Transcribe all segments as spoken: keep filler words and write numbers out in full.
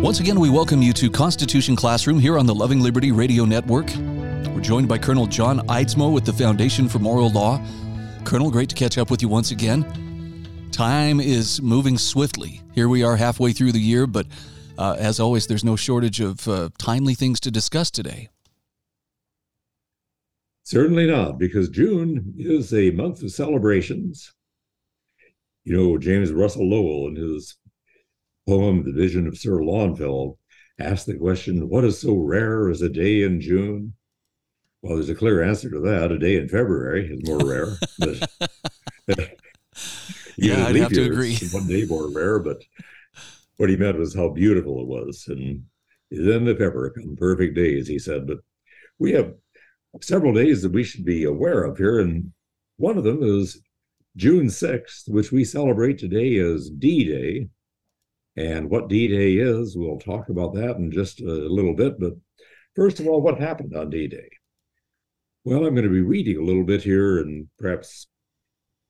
Once again, we welcome you to Constitution Classroom here on the Loving Liberty Radio Network. We're joined by Colonel John Eidsmoe with the Foundation for Moral Law. Colonel, great to catch up with you once again. Time is moving swiftly. Here we are halfway through the year, but uh, as always, there's no shortage of uh, timely things to discuss today. Certainly not, because June is a month of celebrations. You know, James Russell Lowell in his poem, The Vision of Sir Launfal, asked the question, what is so rare as a day in June? Well, there's a clear answer to that. A day in February is more rare. But, yeah, I'd have to agree. One day more rare, but what he meant was how beautiful it was. And then the pepper, perfect days, he said. But we have several days that we should be aware of here. And one of them is June sixth, which we celebrate today as D-Day. And what D-Day is, we'll talk about that in just a little bit. But first of all, what happened on D-Day? Well, I'm going to be reading a little bit here and perhaps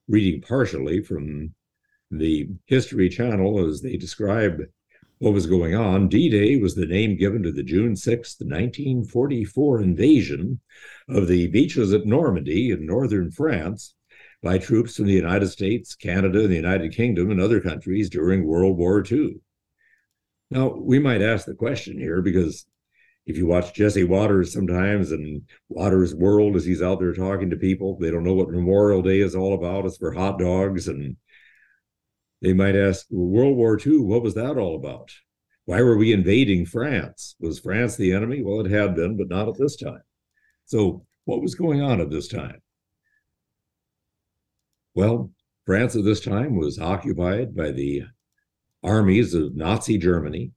reading partially from the History Channel as they describe what was going on. D-Day was the name given to the June sixth, nineteen forty-four invasion of the beaches at Normandy in northern France by troops from the United States, Canada, and the United Kingdom, and other countries during World War Two. Now, we might ask the question here, because if you watch Jesse Waters sometimes and Waters World as he's out there talking to people, they don't know what Memorial Day is all about. It's for hot dogs. And they might ask, well, World War Two, what was that all about? Why were we invading France? Was France the enemy? Well, it had been, but not at this time. So what was going on at this time? Well, France at this time was occupied by the armies of Nazi Germany,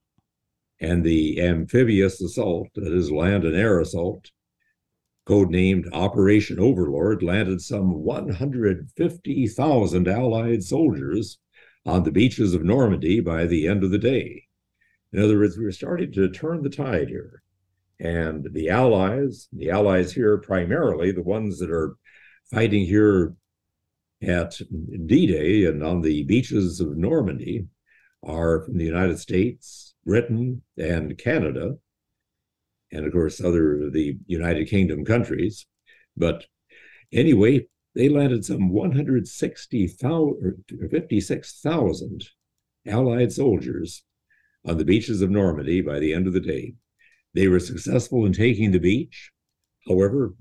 and the amphibious assault, that is land and air assault, codenamed Operation Overlord, landed some one hundred fifty thousand Allied soldiers on the beaches of Normandy by the end of the day. In other words, we were starting to turn the tide here. And the Allies, the Allies here primarily, the ones that are fighting here at D-Day and on the beaches of Normandy, are from the United States, Britain, and Canada, and of course other the United Kingdom countries. But anyway, they landed some one hundred fifty-six thousand Allied soldiers on the beaches of Normandy by the end of the day. They were successful in taking the beach. However,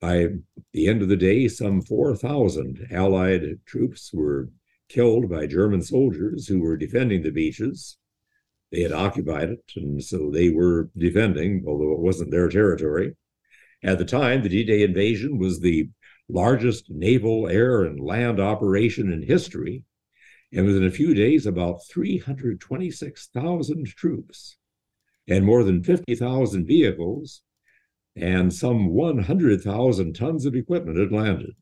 by the end of the day, some four thousand Allied troops were killed by German soldiers who were defending the beaches. They had occupied it, and so they were defending, although it wasn't their territory. At the time, the D-Day invasion was the largest naval, air, and land operation in history, and within a few days, about three hundred twenty-six thousand troops and more than fifty thousand vehicles and some one hundred thousand tons of equipment had landed.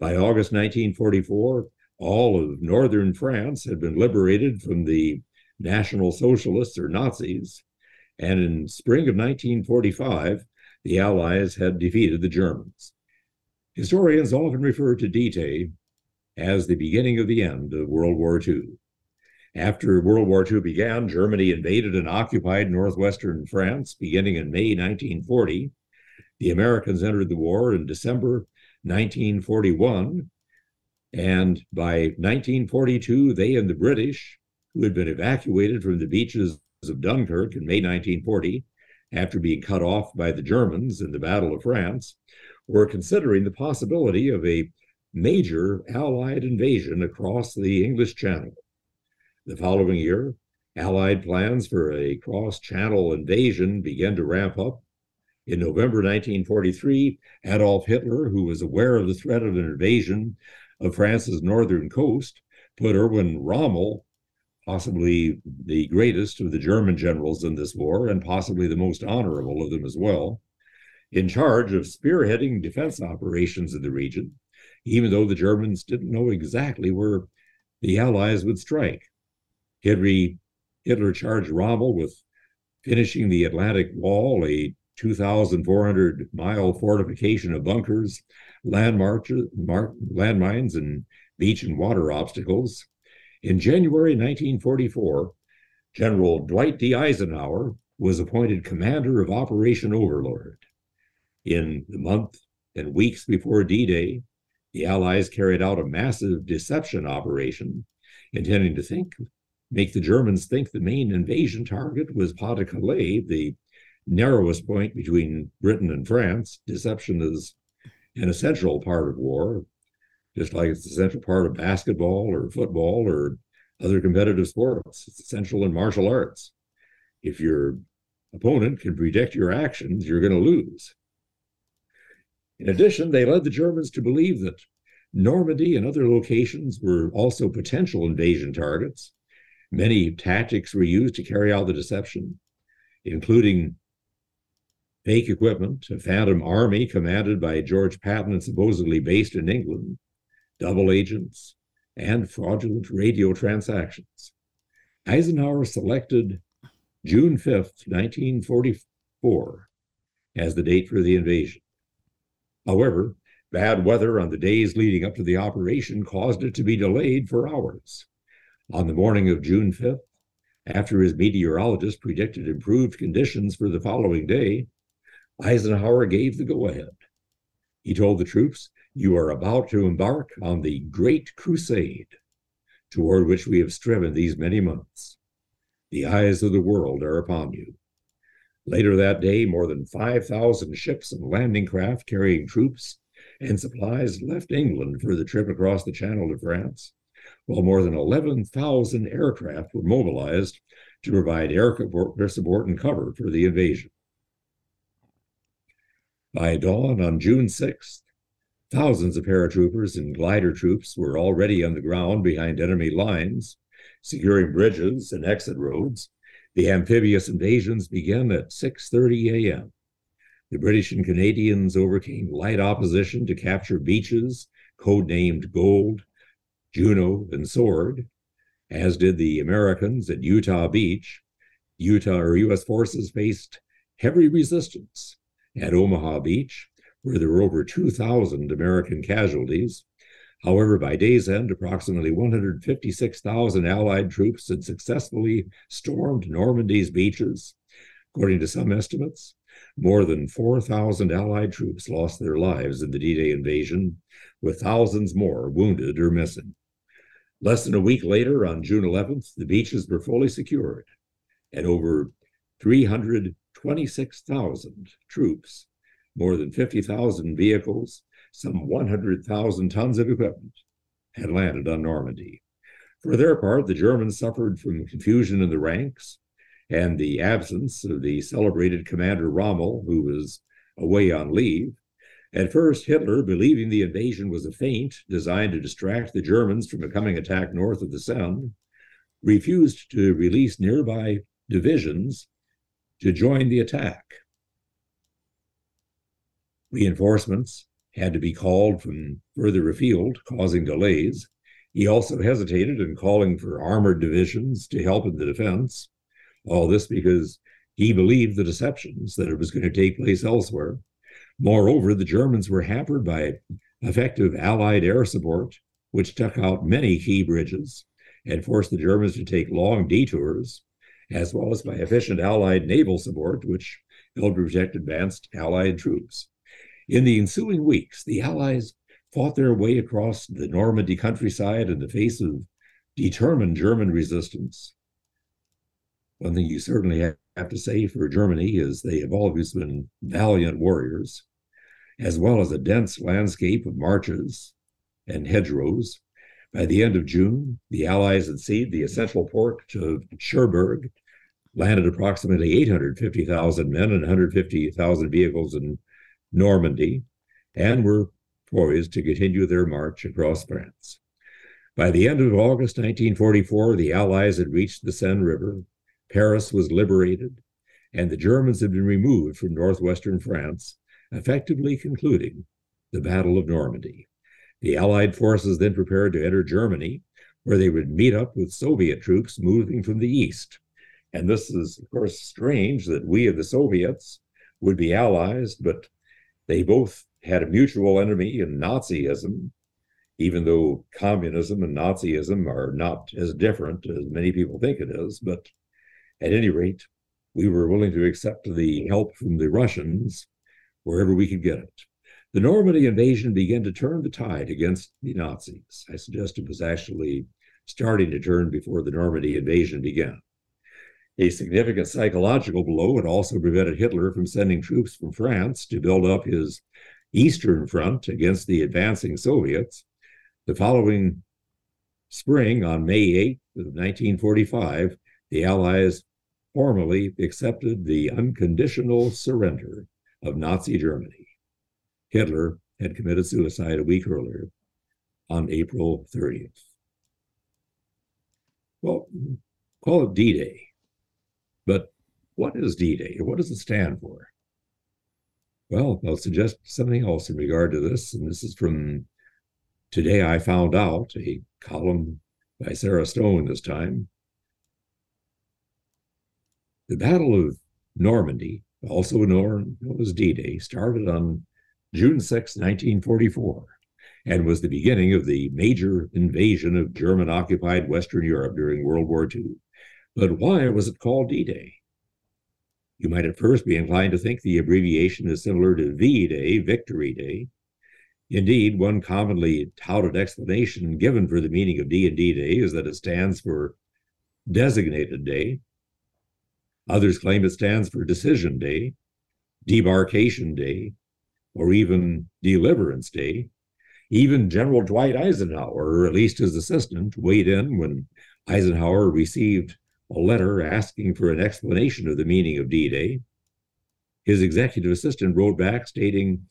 By August nineteen forty-four, all of northern France had been liberated from the National Socialists or Nazis, and in spring of nineteen forty-five, the Allies had defeated the Germans. Historians often refer to D-Day as the beginning of the end of World War Two. After World War Two began, Germany invaded and occupied northwestern France beginning in May nineteen forty. The Americans entered the war in December nineteen forty-one, and by nineteen forty-two, they and the British, who had been evacuated from the beaches of Dunkirk in May nineteen forty, after being cut off by the Germans in the Battle of France, were considering the possibility of a major Allied invasion across the English Channel. The following year, Allied plans for a cross-channel invasion began to ramp up. In November nineteen forty-three, Adolf Hitler, who was aware of the threat of an invasion of France's northern coast, put Erwin Rommel, possibly the greatest of the German generals in this war, and possibly the most honorable of them as well, in charge of spearheading defense operations in the region, even though the Germans didn't know exactly where the Allies would strike. Hitler charged Rommel with finishing the Atlantic Wall, a two thousand four hundred mile fortification of bunkers, landmarches, landmines, and beach and water obstacles. In January nineteen forty-four, General Dwight D. Eisenhower was appointed commander of Operation Overlord. In the month and weeks before D-Day, the Allies carried out a massive deception operation, intending to think, make the Germans think the main invasion target was Pas-de-Calais, the narrowest point between Britain and France. Deception is an essential part of war, just like it's an essential part of basketball or football or other competitive sports. It's essential in martial arts. If your opponent can predict your actions, you're going to lose. In addition, they led the Germans to believe that Normandy and other locations were also potential invasion targets. Many tactics were used to carry out the deception, including fake equipment, a phantom army commanded by George Patton and supposedly based in England, double agents, and fraudulent radio transactions. Eisenhower selected June fifth, nineteen forty-four, as the date for the invasion. However, bad weather on the days leading up to the operation caused it to be delayed for hours. On the morning of June fifth, after his meteorologist predicted improved conditions for the following day, Eisenhower gave the go-ahead. He told the troops, "You are about to embark on the Great Crusade, toward which we have striven these many months. The eyes of the world are upon you." Later that day, more than five thousand ships and landing craft carrying troops and supplies left England for the trip across the Channel to France, while more than eleven thousand aircraft were mobilized to provide air support and cover for the invasion. By dawn on June sixth, thousands of paratroopers and glider troops were already on the ground behind enemy lines, securing bridges and exit roads. The amphibious invasions began at six thirty a m The British and Canadians overcame light opposition to capture beaches, codenamed Gold, Juno, and Sword, as did the Americans at Utah Beach. Utah or U S forces faced heavy resistance at Omaha Beach, where there were over two thousand American casualties. However, by day's end, approximately one hundred fifty-six thousand Allied troops had successfully stormed Normandy's beaches. According to some estimates, more than four thousand Allied troops lost their lives in the D-Day invasion, with thousands more wounded or missing. Less than a week later, on June eleventh, the beaches were fully secured, and over three hundred twenty-six thousand troops, more than fifty thousand vehicles, some one hundred thousand tons of equipment had landed on Normandy. For their part, the Germans suffered from confusion in the ranks and the absence of the celebrated Commander Rommel, who was away on leave. At first, Hitler, believing the invasion was a feint designed to distract the Germans from a coming attack north of the Seine, refused to release nearby divisions to join the attack. Reinforcements had to be called from further afield, causing delays. He also hesitated in calling for armored divisions to help in the defense, all this because he believed the deceptions that it was going to take place elsewhere. Moreover, the Germans were hampered by effective Allied air support, which took out many key bridges and forced the Germans to take long detours, as well as by efficient Allied naval support, which helped protect advanced Allied troops. In the ensuing weeks, the Allies fought their way across the Normandy countryside in the face of determined German resistance. One thing you certainly have to say for Germany is they have always been valiant warriors, as well as a dense landscape of marshes and hedgerows. By the end of June, the Allies had seized the essential port of Cherbourg, landed approximately eight hundred fifty thousand men and one hundred fifty thousand vehicles in Normandy, and were poised to continue their march across France. By the end of August nineteen forty-four, the Allies had reached the Seine River, Paris was liberated, and the Germans had been removed from northwestern France, effectively concluding the Battle of Normandy. The Allied forces then prepared to enter Germany, where they would meet up with Soviet troops moving from the east, And this is, of course, strange that we of the Soviets would be allies, but they both had a mutual enemy in Nazism, even though communism and Nazism are not as different as many people think it is. But at any rate, we were willing to accept the help from the Russians wherever we could get it. The Normandy invasion began to turn the tide against the Nazis. I suggest it was actually starting to turn before the Normandy invasion began. A significant psychological blow had also prevented Hitler from sending troops from France to build up his Eastern Front against the advancing Soviets. The following spring, on May eighth of nineteen forty-five, the Allies formally accepted the unconditional surrender of Nazi Germany. Hitler had committed suicide a week earlier, on April thirtieth. Well, call it D-Day, but what is D-Day? What does it stand for? Well, I'll suggest something else in regard to this, and this is from Today I Found Out, a column by Sarah Stone this time. The Battle of Normandy, also known as D-Day, started on June sixth, nineteen forty-four, and was the beginning of the major invasion of German-occupied Western Europe during World War Two. But why was it called D-Day? You might at first be inclined to think the abbreviation is similar to V-Day, Victory Day. Indeed, one commonly touted explanation given for the meaning of D and D-Day is that it stands for Designated Day. Others claim it stands for Decision Day, Debarkation Day, or even Deliverance Day. Even General Dwight Eisenhower, or at least his assistant, weighed in when Eisenhower received a letter asking for an explanation of the meaning of D-Day. His executive assistant wrote back stating,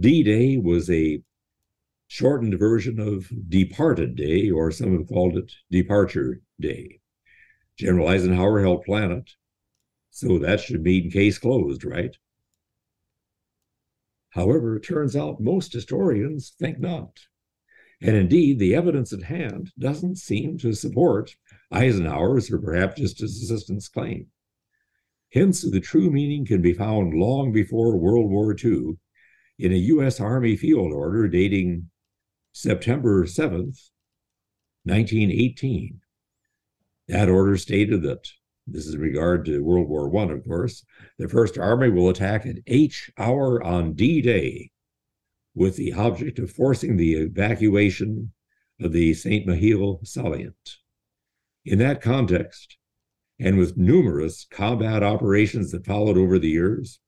D-Day was a shortened version of Departed Day, or some have called it Departure Day. General Eisenhower helped plan it, so that should mean case closed, right? However, it turns out most historians think not. And indeed, the evidence at hand doesn't seem to support Eisenhower's, or perhaps just his assistant's, claim. Hence, the true meaning can be found long before World War Two in a U S Army field order dating September seventh, nineteen eighteen. That order stated that, this is in regard to World War One, of course, the First Army will attack at each hour on D-Day with the object of forcing the evacuation of the Saint-Mihiel salient. In that context, and with numerous combat operations that followed over the years,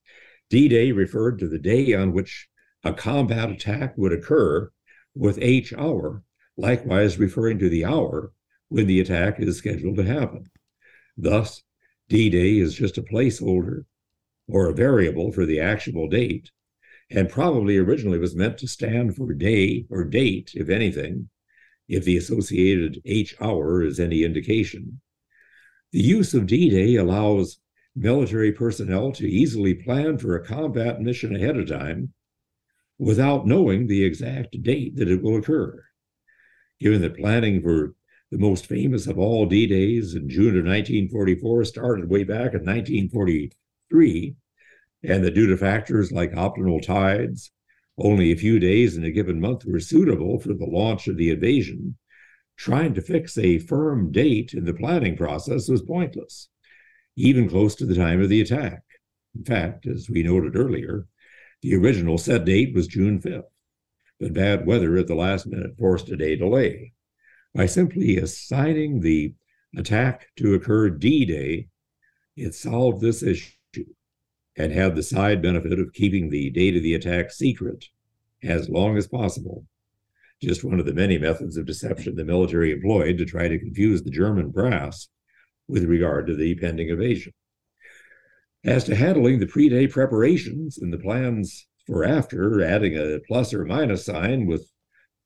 D-Day referred to the day on which a combat attack would occur, with each hour likewise referring to the hour when the attack is scheduled to happen. Thus, D-Day is just a placeholder or a variable for the actual date, and probably originally was meant to stand for day or date, if anything, if the associated H hour is any indication. The use of D-Day allows military personnel to easily plan for a combat mission ahead of time without knowing the exact date that it will occur. Given that planning for the most famous of all D-Days in June of nineteen forty-four started way back in nineteen forty-three, and that due to factors like optimal tides, only a few days in a given month were suitable for the launch of the invasion, trying to fix a firm date in the planning process was pointless, even close to the time of the attack. In fact, as we noted earlier, the original set date was June fifth, but bad weather at the last minute forced a day delay. By simply assigning the attack to occur D-Day, it solved this issue and had the side benefit of keeping the date of the attack secret as long as possible. Just one of the many methods of deception the military employed to try to confuse the German brass with regard to the pending invasion. As to handling the pre-day preparations and the plans for after, adding a plus or minus sign with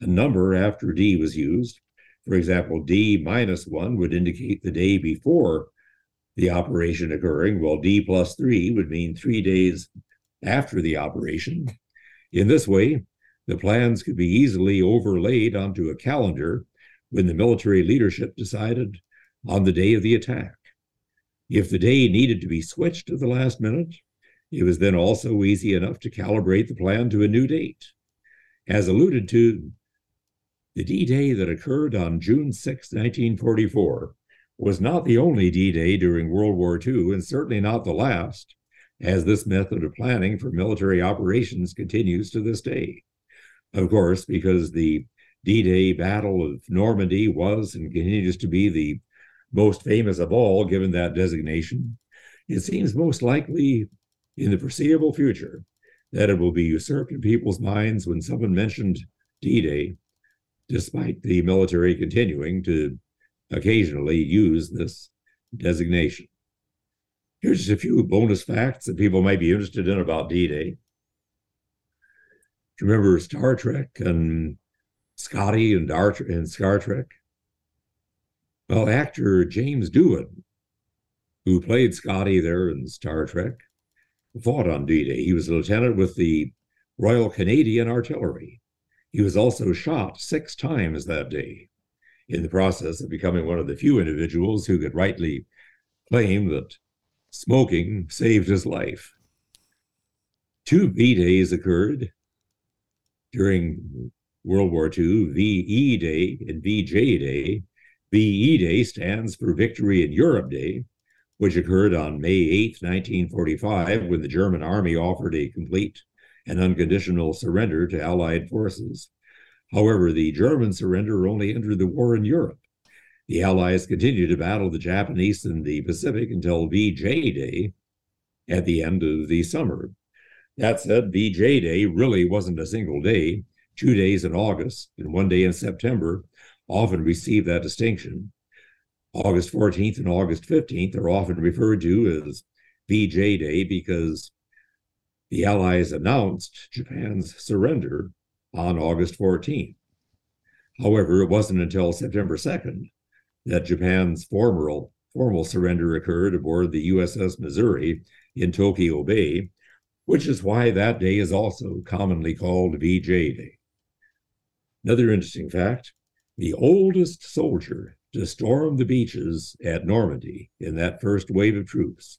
a number after D was used, for example, D minus one would indicate the day before the operation occurring, while D plus three would mean three days after the operation. In this way, the plans could be easily overlaid onto a calendar when the military leadership decided on the day of the attack. If the day needed to be switched at the last minute, it was then also easy enough to calibrate the plan to a new date. As alluded to, the D-Day that occurred on June sixth, nineteen forty-four, was not the only D-Day during World War Two, and certainly not the last, as this method of planning for military operations continues to this day. Of course, because the D-Day Battle of Normandy was and continues to be the most famous of all, given that designation, it seems most likely in the foreseeable future that it will be usurped in people's minds when someone mentioned D-Day, despite the military continuing to occasionally use this designation. Here's just a few bonus facts that people might be interested in about D-Day. Remember Star Trek and Scotty and, Dart and Star Trek? Well, actor James Doohan, who played Scotty there in Star Trek, fought on D-Day. He was a lieutenant with the Royal Canadian Artillery. He was also shot six times that day, in the process of becoming one of the few individuals who could rightly claim that smoking saved his life. Two V-Days occurred during World War Two, V E Day and V J Day. V E Day stands for Victory in Europe Day, which occurred on May eighth, nineteen forty-five, when the German army offered a complete and unconditional surrender to Allied forces. However, the German surrender only entered the war in Europe. The Allies continued to battle the Japanese in the Pacific until V J Day at the end of the summer. That said, V J Day really wasn't a single day. Two days in August and one day in September often receive that distinction. August fourteenth and August fifteenth are often referred to as V J Day because the Allies announced Japan's surrender on August fourteenth. However, it wasn't until September second that Japan's formal, formal surrender occurred aboard the U S S Missouri in Tokyo Bay, which is why that day is also commonly called V J Day. Another interesting fact, the oldest soldier to storm the beaches at Normandy in that first wave of troops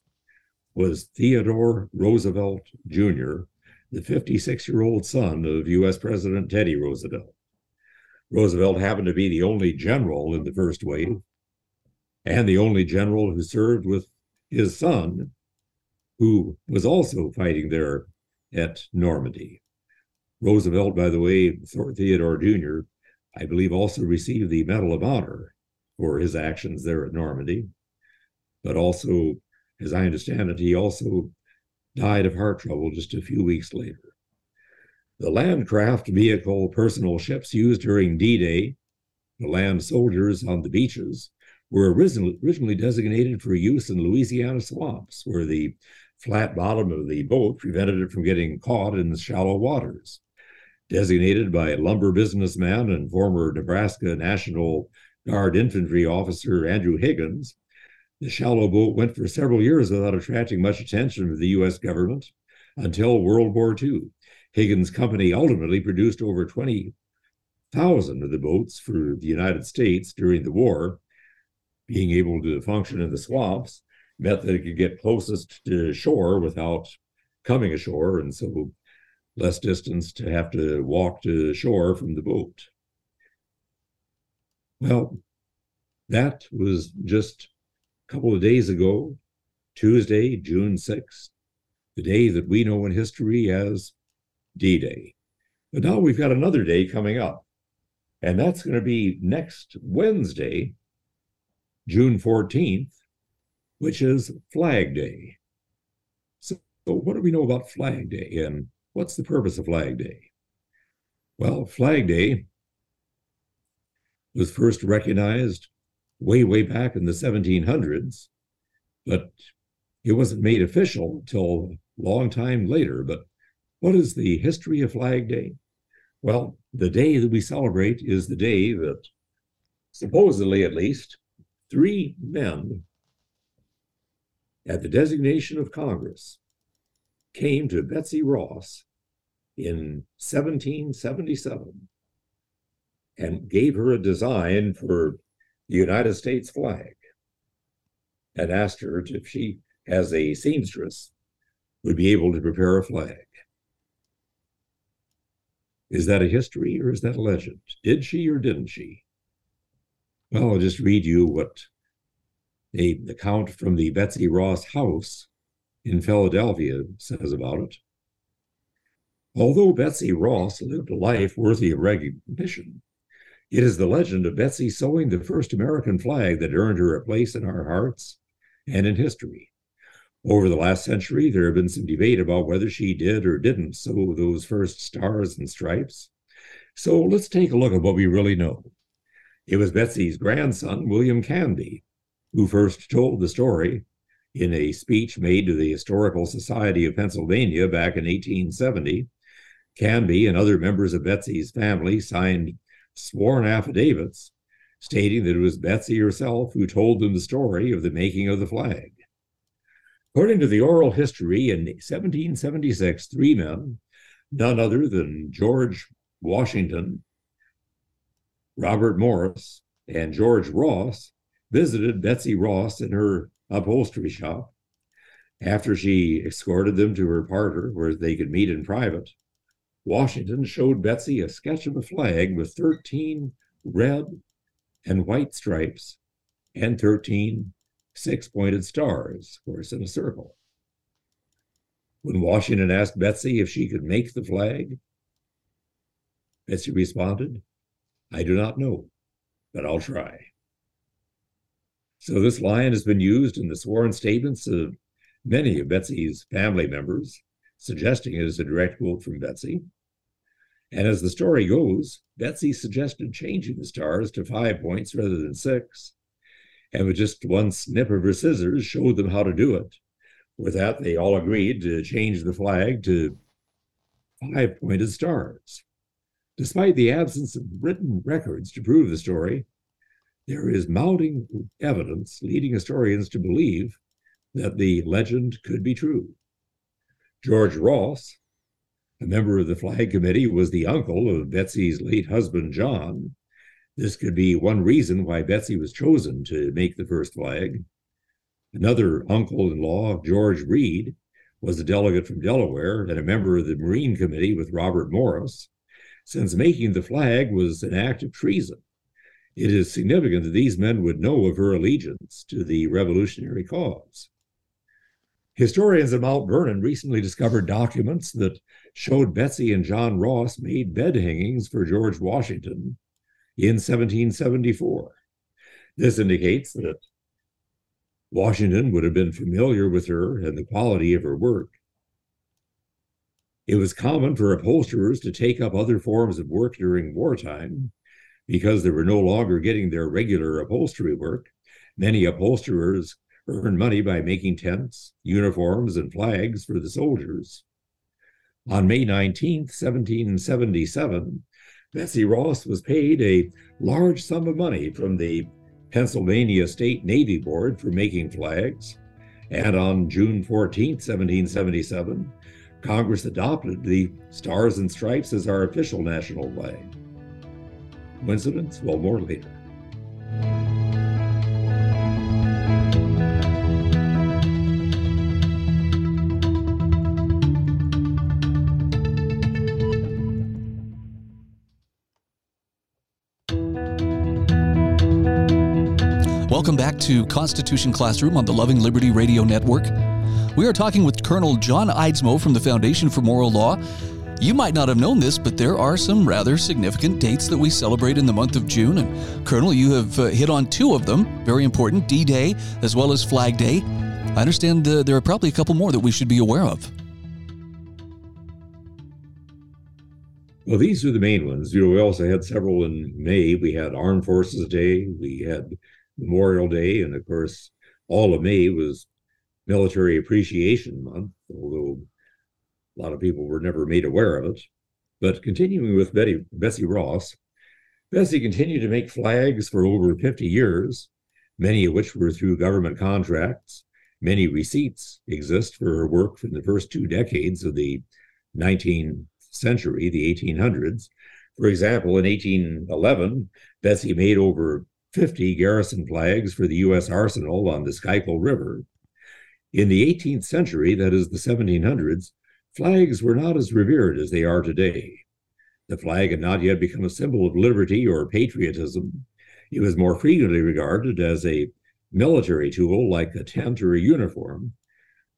was Theodore Roosevelt, Junior, the fifty-six-year-old son of U S President Teddy Roosevelt. Roosevelt happened to be the only general in the first wave, and the only general who served with his son, who was also fighting there at Normandy. Roosevelt, by the way, Theodore Junior, I believe also received the Medal of Honor for his actions there at Normandy, but also, as I understand it, he also died of heart trouble just a few weeks later. The landcraft vehicle personal ships used during D-Day to land soldiers on the beaches were originally designated for use in Louisiana swamps, where the flat bottom of the boat prevented it from getting caught in the shallow waters. Designated by lumber businessman and former Nebraska National Guard infantry officer Andrew Higgins, the shallow boat went for several years without attracting much attention from the U S government until World War Two. Higgins' company ultimately produced over twenty thousand of the boats for the United States during the war. Being able to function in the swamps meant that it could get closest to shore without coming ashore, and so less distance to have to walk to shore from the boat. Well, that was just couple of days ago, Tuesday, June sixth, the day that we know in history as D-Day. But now we've got another day coming up, and that's going to be next Wednesday, June fourteenth, which is Flag Day. So, so what do we know about Flag Day, and what's the purpose of Flag Day? Well, Flag Day was first recognized way, way back in the seventeen hundreds, but it wasn't made official until a long time later. But what is the history of Flag Day? Well, the day that we celebrate is the day that, supposedly at least, three men at the designation of Congress came to Betsy Ross in seventeen seventy-seven and gave her a design for the United States flag. and asked her if she, as a seamstress, would be able to prepare a flag. Is that a history or is that a legend? Did she or didn't she? Well, I'll just read you what an account from the Betsy Ross house in Philadelphia says about it. Although Betsy Ross lived a life worthy of recognition, it is the legend of Betsy sewing the first American flag that earned her a place in our hearts and in history. Over the last century, there have been some debate about whether she did or didn't sew those first stars and stripes. So let's take a look at what we really know. It was Betsy's grandson, William Canby, who first told the story in a speech made to the Historical Society of Pennsylvania back in eighteen seventy. Canby and other members of Betsy's family signed sworn affidavits stating that it was Betsy herself who told them the story of the making of the flag. According to the oral history, in seventeen seventy-six, three men, none other than George Washington, Robert Morris, and George Ross, visited Betsy Ross in her upholstery shop. After she escorted them to her parlor, where they could meet in private, Washington showed Betsy a sketch of a flag with thirteen red and white stripes and thirteen six-pointed stars, of course, in a circle. When Washington asked Betsy if she could make the flag, Betsy responded, "I do not know, but I'll try." So this line has been used in the sworn statements of many of Betsy's family members, suggesting it is a direct quote from Betsy. And as the story goes, Betsy suggested changing the stars to five points rather than six, and with just one snip of her scissors, showed them how to do it. With that, they all agreed to change the flag to five-pointed stars. Despite the absence of written records to prove the story, there is mounting evidence leading historians to believe that the legend could be true. George Ross, a member of the flag committee, was the uncle of Betsy's late husband, John. This could be one reason why Betsy was chosen to make the first flag. Another uncle-in-law, George Reed, was a delegate from Delaware and a member of the Marine Committee with Robert Morris. Since making the flag was an act of treason, it is significant that these men would know of her allegiance to the revolutionary cause. Historians at Mount Vernon recently discovered documents that showed Betsy and John Ross made bed hangings for George Washington in seventeen seventy-four. This indicates that Washington would have been familiar with her and the quality of her work. It was common for upholsterers to take up other forms of work during wartime because they were no longer getting their regular upholstery work. Many upholsterers earned money by making tents, uniforms, and flags for the soldiers. On May nineteenth, seventeen seventy-seven, Betsy Ross was paid a large sum of money from the Pennsylvania State Navy Board for making flags, and on June fourteenth, seventeen seventy-seven, Congress adopted the Stars and Stripes as our official national flag. Coincidence? Well, more later. Welcome back to Constitution Classroom on the Loving Liberty Radio Network. We are talking with Colonel John Eidsmoe from the Foundation for Moral Law. You might not have known this, but there are some rather significant dates that we celebrate in the month of June. And Colonel, you have uh, hit on two of them, very important, D-Day as well as Flag Day. I understand uh, there are probably a couple more that we should be aware of. Well, these are the main ones. You know, we also had several in May. We had Armed Forces Day. We had Memorial Day, and of course, all of May was Military Appreciation Month, although a lot of people were never made aware of it. But continuing with Betty, Betsy Ross, Betsy continued to make flags for over fifty years, many of which were through government contracts. Many receipts exist for her work from the first two decades of the nineteenth century, the eighteen hundreds. For example, in eighteen eleven, Betsy made over fifty garrison flags for the U S arsenal on the Schuylkill River. In the eighteenth century, that is the seventeen hundreds, flags were not as revered as they are today. The flag had not yet become a symbol of liberty or patriotism. It was more frequently regarded as a military tool like a tent or a uniform.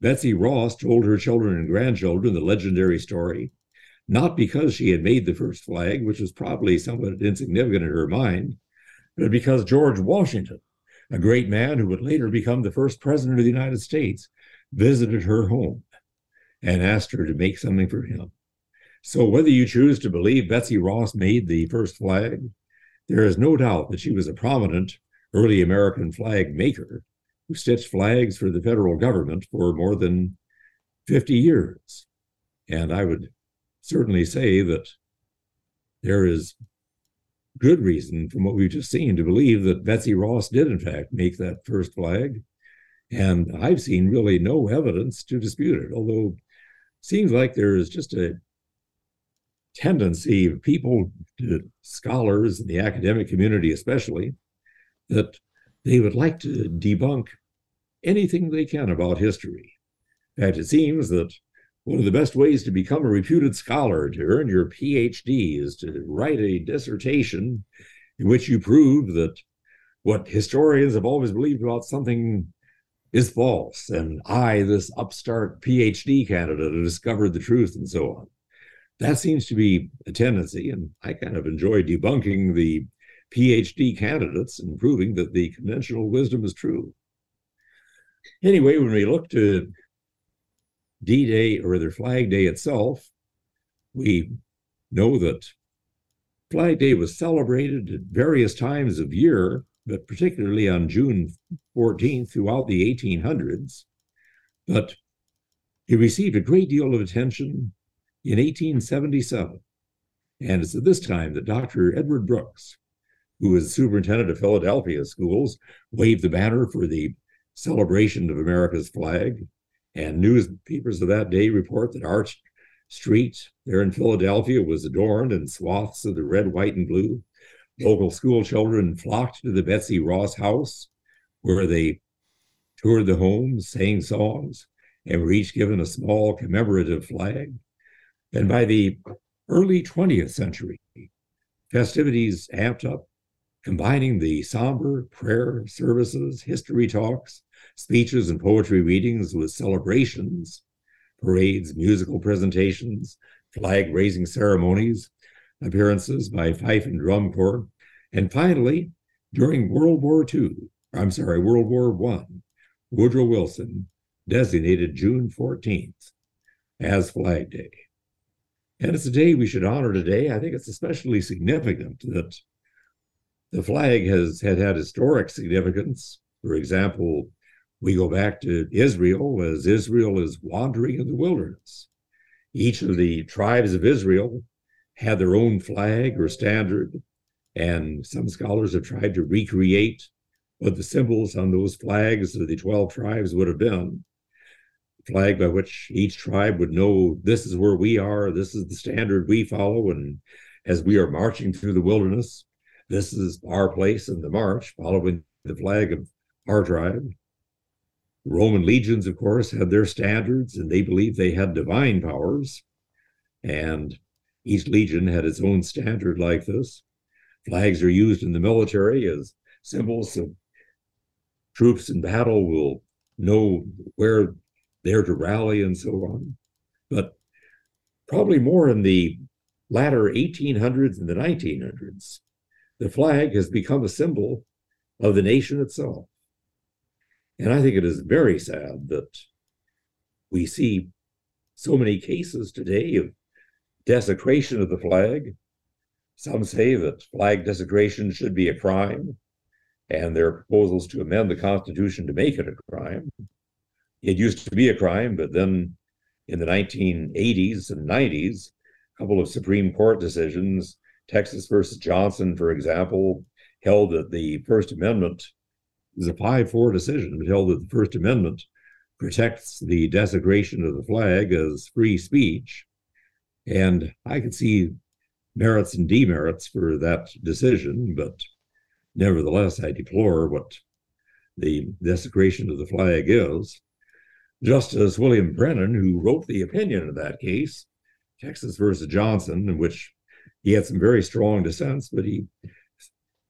Betsy Ross told her children and grandchildren the legendary story, not because she had made the first flag, which was probably somewhat insignificant in her mind, but because George Washington, a great man who would later become the first president of the United States, visited her home and asked her to make something for him. So whether you choose to believe Betsy Ross made the first flag, there is no doubt that she was a prominent early American flag maker who stitched flags for the federal government for more than fifty years. And I would certainly say that there is good reason from what we've just seen to believe that Betsy Ross did, in fact, make that first flag. And I've seen really no evidence to dispute it, although it seems like there is just a tendency of people, scholars in the academic community especially, that they would like to debunk anything they can about history. In fact, it seems that one of the best ways to become a reputed scholar, to earn your P H D, is to write a dissertation in which you prove that what historians have always believed about something is false, and I, this upstart P H D candidate, have discovered the truth, and so on. That seems to be a tendency, and I kind of enjoy debunking the P H D candidates and proving that the conventional wisdom is true. Anyway, when we look to D-Day, or rather Flag Day itself, we know that Flag Day was celebrated at various times of year, but particularly on June fourteenth throughout the eighteen hundreds. But it received a great deal of attention in eighteen seventy-seven, and it's at this time that Doctor Edward Brooks, who was superintendent of Philadelphia schools, waved the banner for the celebration of America's flag, and newspapers of that day report that our street there in Philadelphia was adorned in swaths of the red, white, and blue. Local school children flocked to the Betsy Ross house, where they toured the homes, sang songs, and were each given a small commemorative flag. And by the early twentieth century, festivities amped up, combining the somber prayer services, history talks, speeches, and poetry readings with celebrations, parades, musical presentations, flag-raising ceremonies, appearances by fife and drum corps. And finally, during World War Two, I'm sorry, World War One, Woodrow Wilson designated June fourteenth as Flag Day. And it's a day we should honor today. I think it's especially significant that the flag has had, had historic significance. For example, we go back to Israel as Israel is wandering in the wilderness. Each of the tribes of Israel had their own flag or standard, and some scholars have tried to recreate what the symbols on those flags of the twelve tribes would have been. Flag by which each tribe would know this is where we are, this is the standard we follow, and as we are marching through the wilderness, this is our place in the march, following the flag of our tribe. The Roman legions, of course, had their standards, and they believed they had divine powers, and each legion had its own standard like this. Flags are used in the military as symbols, so troops in battle will know where there to rally and so on. But probably more in the latter eighteen hundreds and the nineteen hundreds, the flag has become a symbol of the nation itself. And I think it is very sad that we see so many cases today of desecration of the flag. Some say that flag desecration should be a crime, and there are proposals to amend the Constitution to make it a crime. It used to be a crime, but then in the nineteen eighties and nineties, a couple of Supreme Court decisions, Texas versus Johnson, for example, held that the First Amendment, it was a five four decision, but held that the First Amendment protects the desecration of the flag as free speech. And I could see merits and demerits for that decision, but Nevertheless, I deplore what the desecration of the flag is. Justice William Brennan, who wrote the opinion of that case, Texas versus Johnson, in which he had some very strong dissents, but he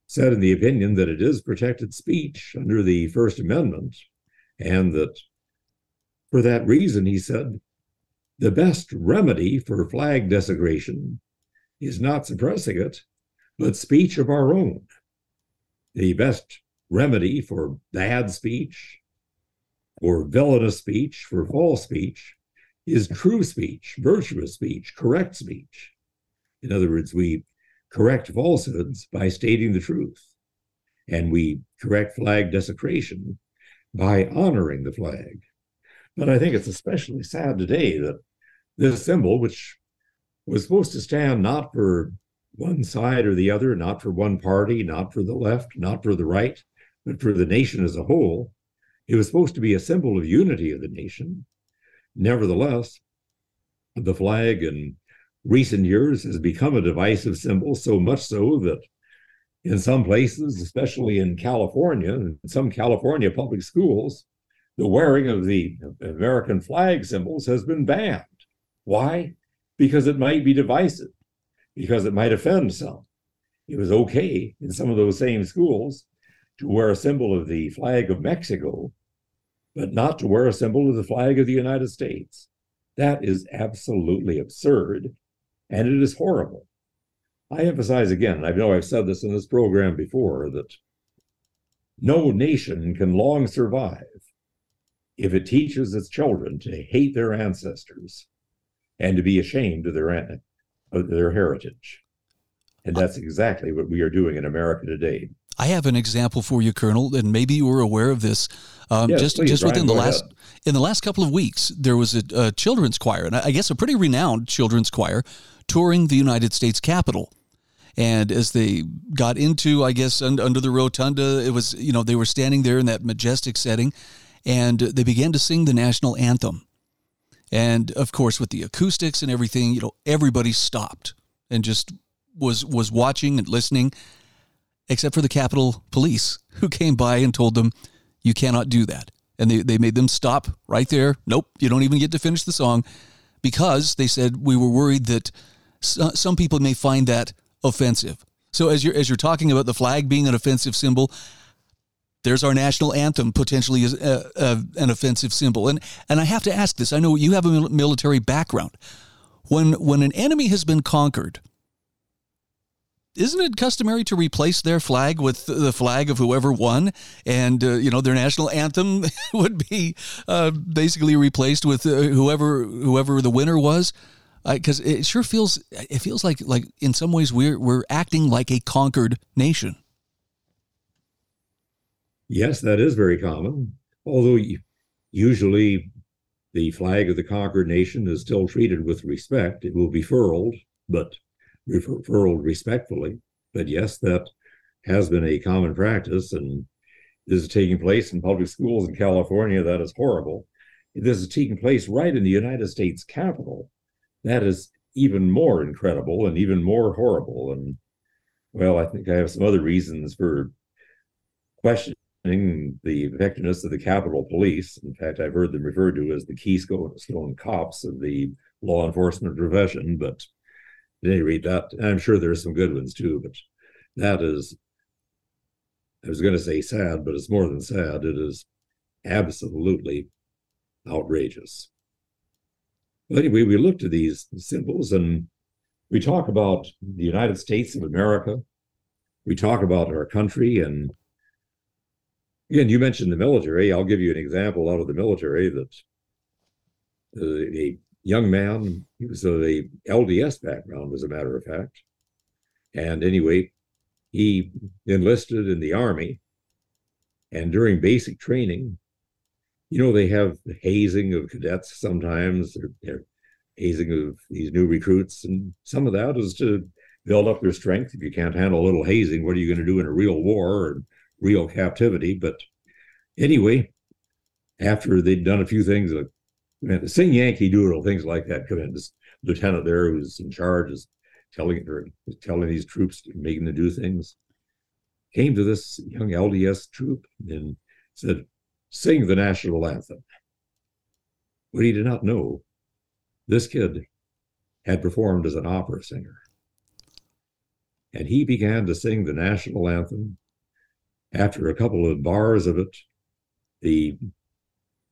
said in the opinion that it is protected speech under the First Amendment, and that for that reason, he said, the best remedy for flag desecration is not suppressing it, but speech of our own. The best remedy for bad speech, for villainous speech, for false speech, is true speech, virtuous speech, correct speech. In other words, we correct falsehoods by stating the truth, and we correct flag desecration by honoring the flag. But I think it's especially sad today that this symbol, which was supposed to stand not for one side or the other, not for one party, not for the left, not for the right, but for the nation as a whole, it was supposed to be a symbol of unity of the nation. Nevertheless, the flag in recent years has become a divisive symbol, so much so that in some places, especially in California, in some California public schools, the wearing of the American flag symbols has been banned. Why? Because it might be divisive, because it might offend some. It was okay in some of those same schools to wear a symbol of the flag of Mexico, but not to wear a symbol of the flag of the United States. That is absolutely absurd, and it is horrible. I emphasize again, and I know I've said this in this program before, that no nation can long survive if it teaches its children to hate their ancestors and to be ashamed of their, of their heritage. And that's exactly what we are doing in America today. I have an example for you, Colonel, and maybe you were aware of this. Um, yes, just please, just Brian, within the last ahead. in the last couple of weeks, there was a, a children's choir, and I guess a pretty renowned children's choir, touring the United States Capitol. And as they got into, I guess, un, under the rotunda, it was, you know, they were standing there in that majestic setting, and they began to sing the national anthem. And of course, with the acoustics and everything, you know, everybody stopped and just was was watching and listening, except for the Capitol Police, who came by and told them, you cannot do that. And they, they made them stop right there. Nope, you don't even get to finish the song, because they said, we were worried that some people may find that offensive. So as you're, as you're talking about the flag being an offensive symbol, there's our national anthem, potentially as a, a, an offensive symbol. And and I have to ask this. I know you have a military background. When when an enemy has been conquered, isn't it customary to replace their flag with the flag of whoever won? And, uh, you know, their national anthem would be uh, basically replaced with uh, whoever whoever the winner was? Because uh, it sure feels it feels like like in some ways we're we're acting like a conquered nation. Yes, that is very common, although usually the flag of the conquered nation is still treated with respect. It will be furled, but furled respectfully. But yes, that has been a common practice, and this is taking place in public schools in California. That is horrible. This is taking place right in the United States Capitol. That is even more incredible and even more horrible. And, well, I think I have some other reasons for questioning the effectiveness of the Capitol Police. In fact, I've heard them referred to as the Keystone Cops of the law enforcement profession. But at any rate, that, and I'm sure there's some good ones too, but that is, I was going to say sad, but it's more than sad. It is absolutely outrageous. But anyway, we look to these symbols and we talk about the United States of America. We talk about our country. And again, you mentioned the military. I'll give you an example out of the military that uh, a young man, he was of a L D S background, as a matter of fact. And anyway, he enlisted in the Army. And during basic training, you know, they have the hazing of cadets sometimes, or they're hazing of these new recruits. And some of that is to build up their strength. If you can't handle a little hazing, what are you going to do in a real war? Or real captivity. But anyway, after they'd done a few things like sing Yankee Doodle, things like that, come in, this lieutenant there who's in charge is telling or telling these troops, making them do things. came to this young L D S troop and said, sing the national anthem. What he did not know, this kid had performed as an opera singer. And he began to sing the national anthem. After a couple of bars of it, the,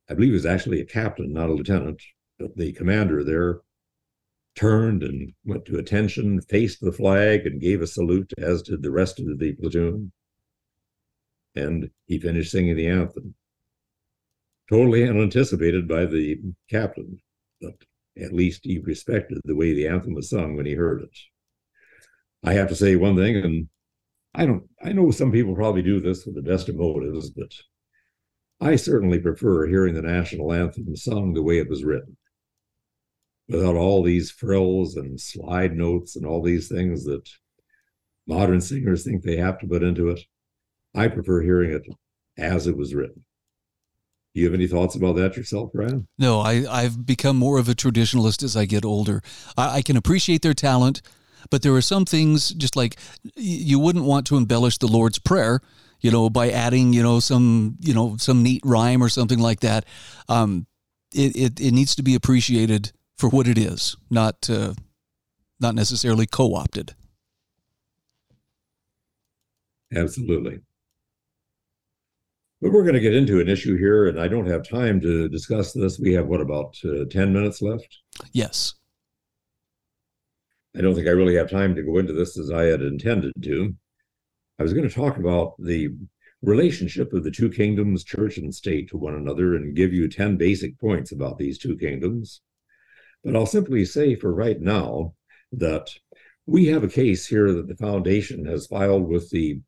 I believe it was actually a captain, not a lieutenant, but the commander there turned and went to attention, faced the flag, and gave a salute, as did the rest of the platoon. And he finished singing the anthem. Totally unanticipated by the captain, but at least he respected the way the anthem was sung when he heard it. I have to say one thing, and I don't, I know some people probably do this with the best of motives, but I certainly prefer hearing the national anthem sung the way it was written, without all these frills and slide notes and all these things that modern singers think they have to put into it. I prefer hearing it as it was written. Do you have any thoughts about that yourself, Brian? No, I, I've become more of a traditionalist as I get older. I, I can appreciate their talent, but there are some things, just like you wouldn't want to embellish the Lord's Prayer, you know, by adding, you know, some, you know, some neat rhyme or something like that. Um, it, it, it needs to be appreciated for what it is, not, uh, not necessarily co-opted. Absolutely. But we're going to get into an issue here, and I don't have time to discuss this. We have, what, about uh, ten minutes left? Yes. I don't think I really have time to go into this as I had intended to. I was going to talk about the relationship of the two kingdoms, church and state, to one another, and give you ten basic points about these two kingdoms. But I'll simply say for right now that we have a case here that the Foundation has filed with the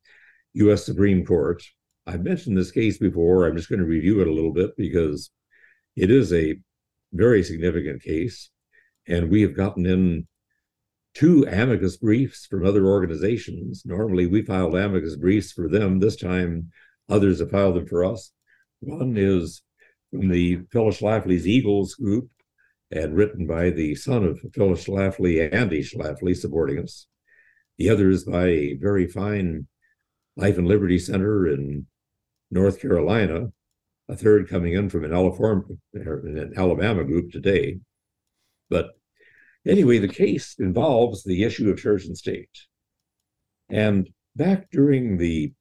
U S Supreme Court. I've mentioned this case before. I'm just going to review it a little bit because it is a very significant case. And we have gotten in two amicus briefs from other organizations. Normally, we filed amicus briefs for them. This time, others have filed them for us. One is from the Phyllis Schlafly's Eagles group and written by the son of Phyllis Schlafly, Andy Schlafly, supporting us. The other is by a very fine Life and Liberty Center in North Carolina, a third coming in from an Alabama group today. But anyway, the case involves the issue of church and state. And back during the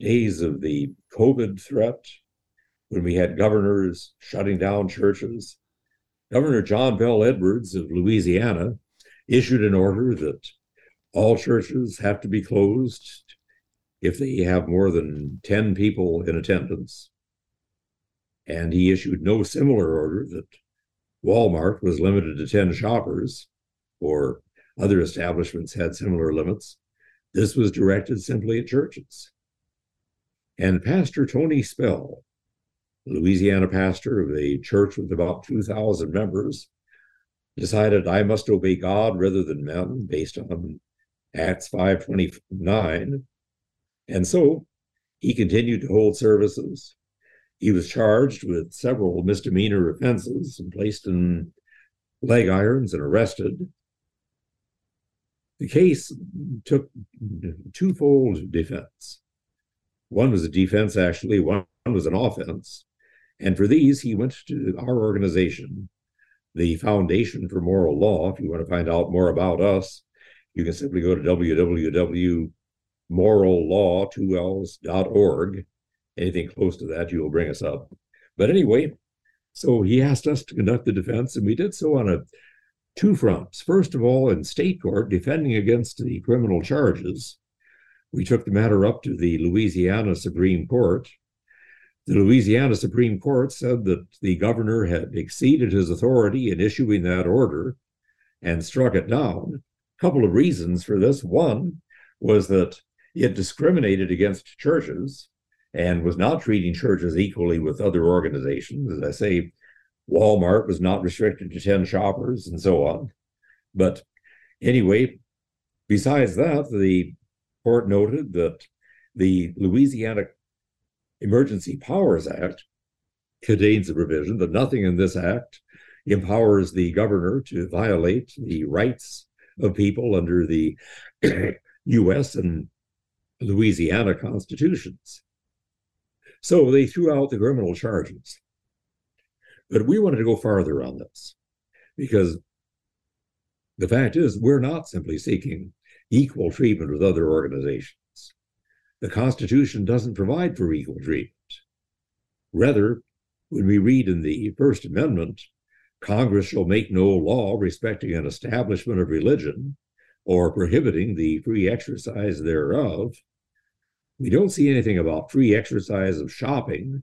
days of the COVID threat, when we had governors shutting down churches, Governor John Bel Edwards of Louisiana issued an order that all churches have to be closed if they have more than ten people in attendance. And he issued no similar order that Walmart was limited to ten shoppers or other establishments had similar limits. This was directed simply at churches. And Pastor Tony Spell, Louisiana pastor of a church with about two thousand members, decided, I must obey God rather than men, based on Acts five twenty-nine. And so he continued to hold services. He was charged with several misdemeanor offenses and placed in leg irons and arrested. The case took twofold defense. One was a defense, actually, one was an offense. And for these, he went to our organization, the Foundation for Moral Law. If you want to find out more about us, you can simply go to www. moral law two l's dot org. Anything close to that, you will bring us up. But anyway, so he asked us to conduct the defense, and we did so on a, two fronts. First of all, in state court, defending against the criminal charges, we took the matter up to the Louisiana Supreme Court. The Louisiana Supreme Court said that the governor had exceeded his authority in issuing that order and struck it down. A couple of reasons for this. One was that it discriminated against churches and was not treating churches equally with other organizations. As I say, Walmart was not restricted to ten shoppers and so on. But anyway, besides that, the court noted that the Louisiana Emergency Powers Act contains a provision that nothing in this act empowers the governor to violate the rights of people under the U S and Louisiana constitutions. So they threw out the criminal charges. But we wanted to go farther on this, because the fact is, we're not simply seeking equal treatment with other organizations. The Constitution doesn't provide for equal treatment. Rather, when we read in the First Amendment, Congress shall make no law respecting an establishment of religion or prohibiting the free exercise thereof, we don't see anything about free exercise of shopping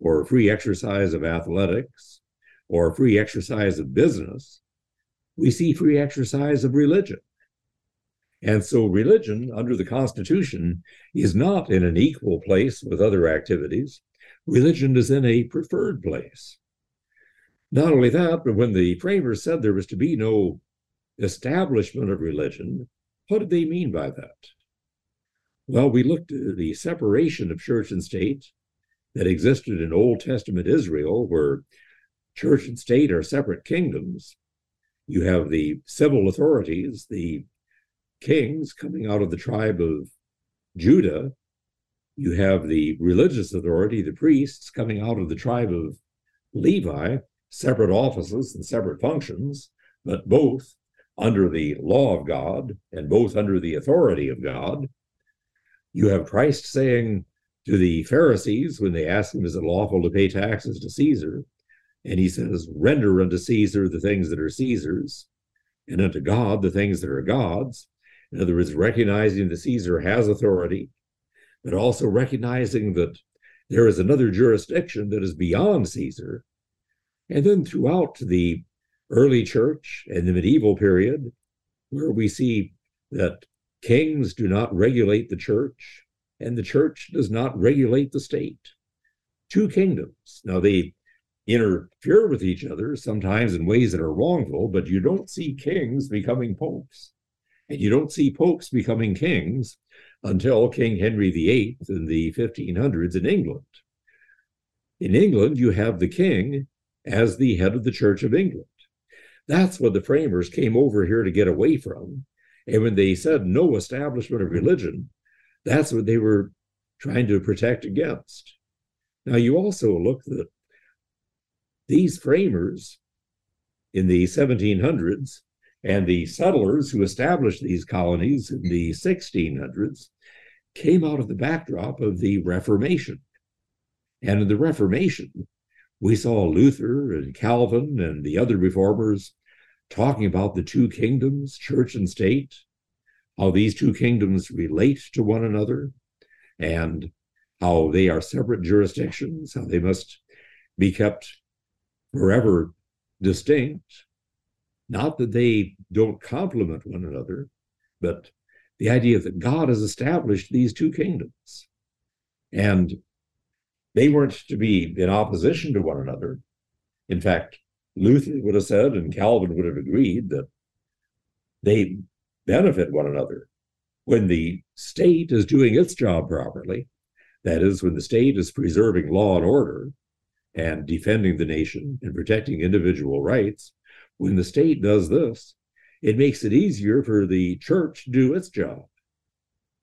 or free exercise of athletics or free exercise of business. We see free exercise of religion. And so religion under the Constitution is not in an equal place with other activities. Religion is in a preferred place. Not only that, but when the framers said there was to be no establishment of religion, what did they mean by that? Well, we looked at the separation of church and state that existed in Old Testament Israel, where church and state are separate kingdoms. You have the civil authorities, the kings coming out of the tribe of Judah. You have the religious authority, the priests coming out of the tribe of Levi, separate offices and separate functions, but both under the law of God and both under the authority of God. You have Christ saying to the Pharisees when they asked him, is it lawful to pay taxes to Caesar? And he says, render unto Caesar the things that are Caesar's, and unto God the things that are God's. In other words, recognizing that Caesar has authority, but also recognizing that there is another jurisdiction that is beyond Caesar. And then throughout the early church and the medieval period, where we see that kings do not regulate the church, and the church does not regulate the state. Two kingdoms. Now, they interfere with each other, sometimes in ways that are wrongful, but you don't see kings becoming popes. And you don't see popes becoming kings until King Henry the eighth in the fifteen hundreds in England. In England, you have the king as the head of the Church of England. That's what the framers came over here to get away from. And when they said no establishment of religion, that's what they were trying to protect against. Now, you also look that these framers in the seventeen hundreds and the settlers who established these colonies in the sixteen hundreds came out of the backdrop of the Reformation. And in the Reformation, we saw Luther and Calvin and the other reformers talking about the two kingdoms, church and state, how these two kingdoms relate to one another, and how they are separate jurisdictions, how they must be kept forever distinct. Not that they don't complement one another, but the idea that God has established these two kingdoms. And they weren't to be in opposition to one another. In fact, Luther would have said, and Calvin would have agreed, that they benefit one another when the state is doing its job properly. That is, when the state is preserving law and order and defending the nation and protecting individual rights. When the state does this, it makes it easier for the church to do its job.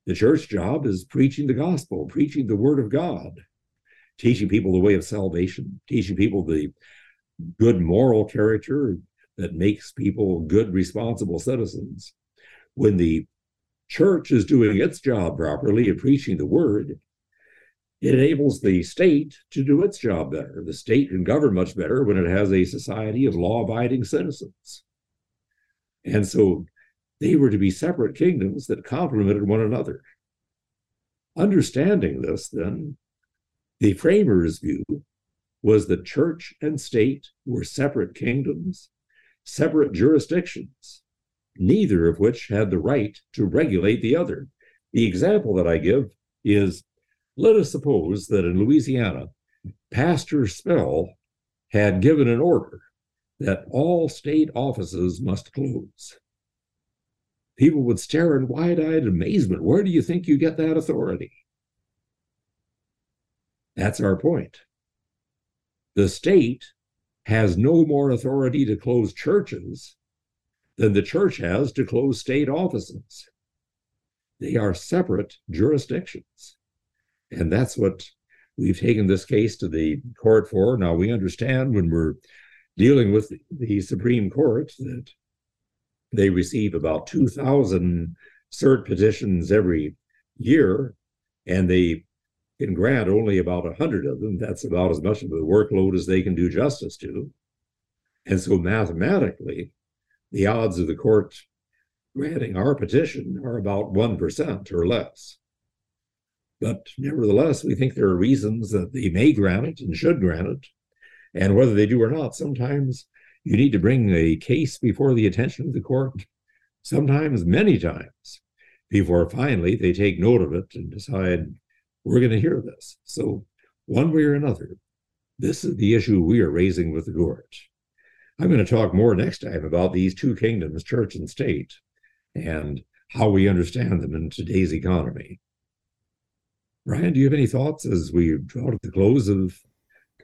The church job is preaching the gospel, preaching the word of God, teaching people the way of salvation, teaching people the good moral character that makes people good, responsible citizens. When the church is doing its job properly and preaching the word, it enables the state to do its job better. The state can govern much better when it has a society of law-abiding citizens. And so they were to be separate kingdoms that complemented one another. Understanding this, then, the framers' view was that church and state were separate kingdoms, separate jurisdictions, neither of which had the right to regulate the other. The example that I give is, let us suppose that in Louisiana, Pastor Spell had given an order that all state offices must close. People would stare in wide-eyed amazement. Where do you think you get that authority? That's our point. The state has no more authority to close churches than the church has to close state offices. They are separate jurisdictions. And that's what we've taken this case to the court for. Now, we understand when we're dealing with the Supreme Court that they receive about two thousand cert petitions every year, and they can grant only about one hundred of them. That's about as much of a workload as they can do justice to. And so mathematically, the odds of the court granting our petition are about one percent or less. But nevertheless, we think there are reasons that they may grant it and should grant it. And whether they do or not, sometimes you need to bring a case before the attention of the court, sometimes many times, before finally they take note of it and decide, we're going to hear this. So one way or another, this is the issue we are raising with the court. I'm going to talk more next time about these two kingdoms, church and state, and how we understand them in today's economy. Brian, do you have any thoughts as we draw to the close of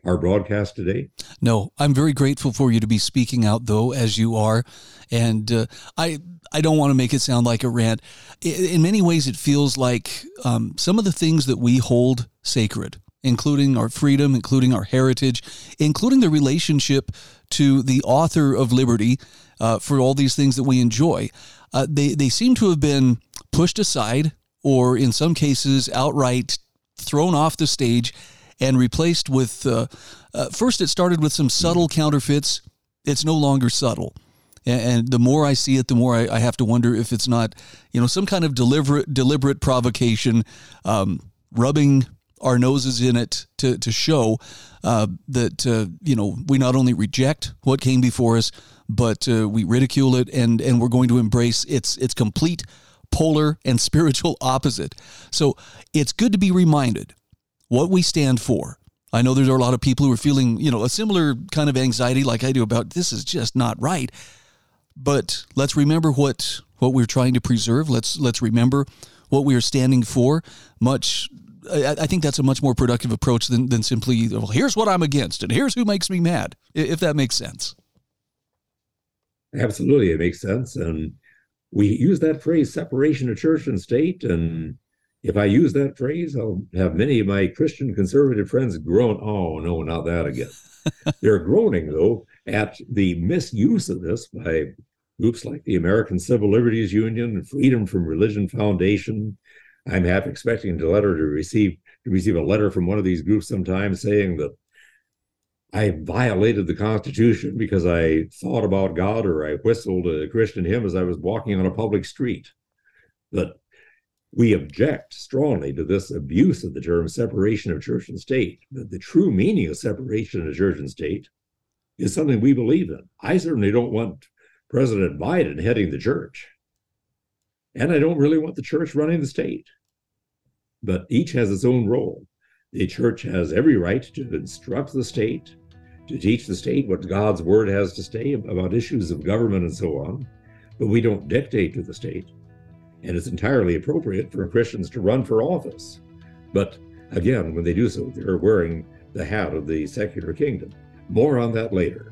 our broadcast today? No, I'm very grateful for you to be speaking out, though, as you are. And uh, I I don't want to make it sound like a rant. In many ways, it feels like um, some of the things that we hold sacred, including our freedom, including our heritage, including the relationship to the author of liberty uh, for all these things that we enjoy, uh, they, they seem to have been pushed aside or, in some cases, outright thrown off the stage and replaced with, uh, uh, first it started with some subtle counterfeits. It's no longer subtle. And, and the more I see it, the more I, I have to wonder if it's not, you know, some kind of deliberate deliberate provocation, um, rubbing our noses in it to, to show uh, that, uh, you know, we not only reject what came before us, but uh, we ridicule it and, and we're going to embrace its its complete polar and spiritual opposite. So it's good to be reminded what we stand for. I know there's a lot of people who are feeling, you know, a similar kind of anxiety like I do about this is just not right. But let's remember what what we're trying to preserve. Let's let's remember what we are standing for. Much, I, I think that's a much more productive approach than than simply, well, here's what I'm against and here's who makes me mad. If that makes sense. Absolutely, it makes sense, and we use that phrase, separation of church and state, and if I use that phrase, I'll have many of my Christian conservative friends groan, oh, no, not that again. They're groaning, though, at the misuse of this by groups like the American Civil Liberties Union and Freedom from Religion Foundation. I'm half expecting the letter to receive to receive a letter from one of these groups sometime saying that I violated the Constitution because I thought about God or I whistled a Christian hymn as I was walking on a public street. But we object strongly to this abuse of the term separation of church and state. That the true meaning of separation of church and state is something we believe in. I certainly don't want President Biden heading the church. And I don't really want the church running the state. But each has its own role. The church has every right to instruct the state, to teach the state what God's word has to say about issues of government and so on. But we don't dictate to the state. And it's entirely appropriate for Christians to run for office. But again, when they do so, they're wearing the hat of the secular kingdom. More on that later.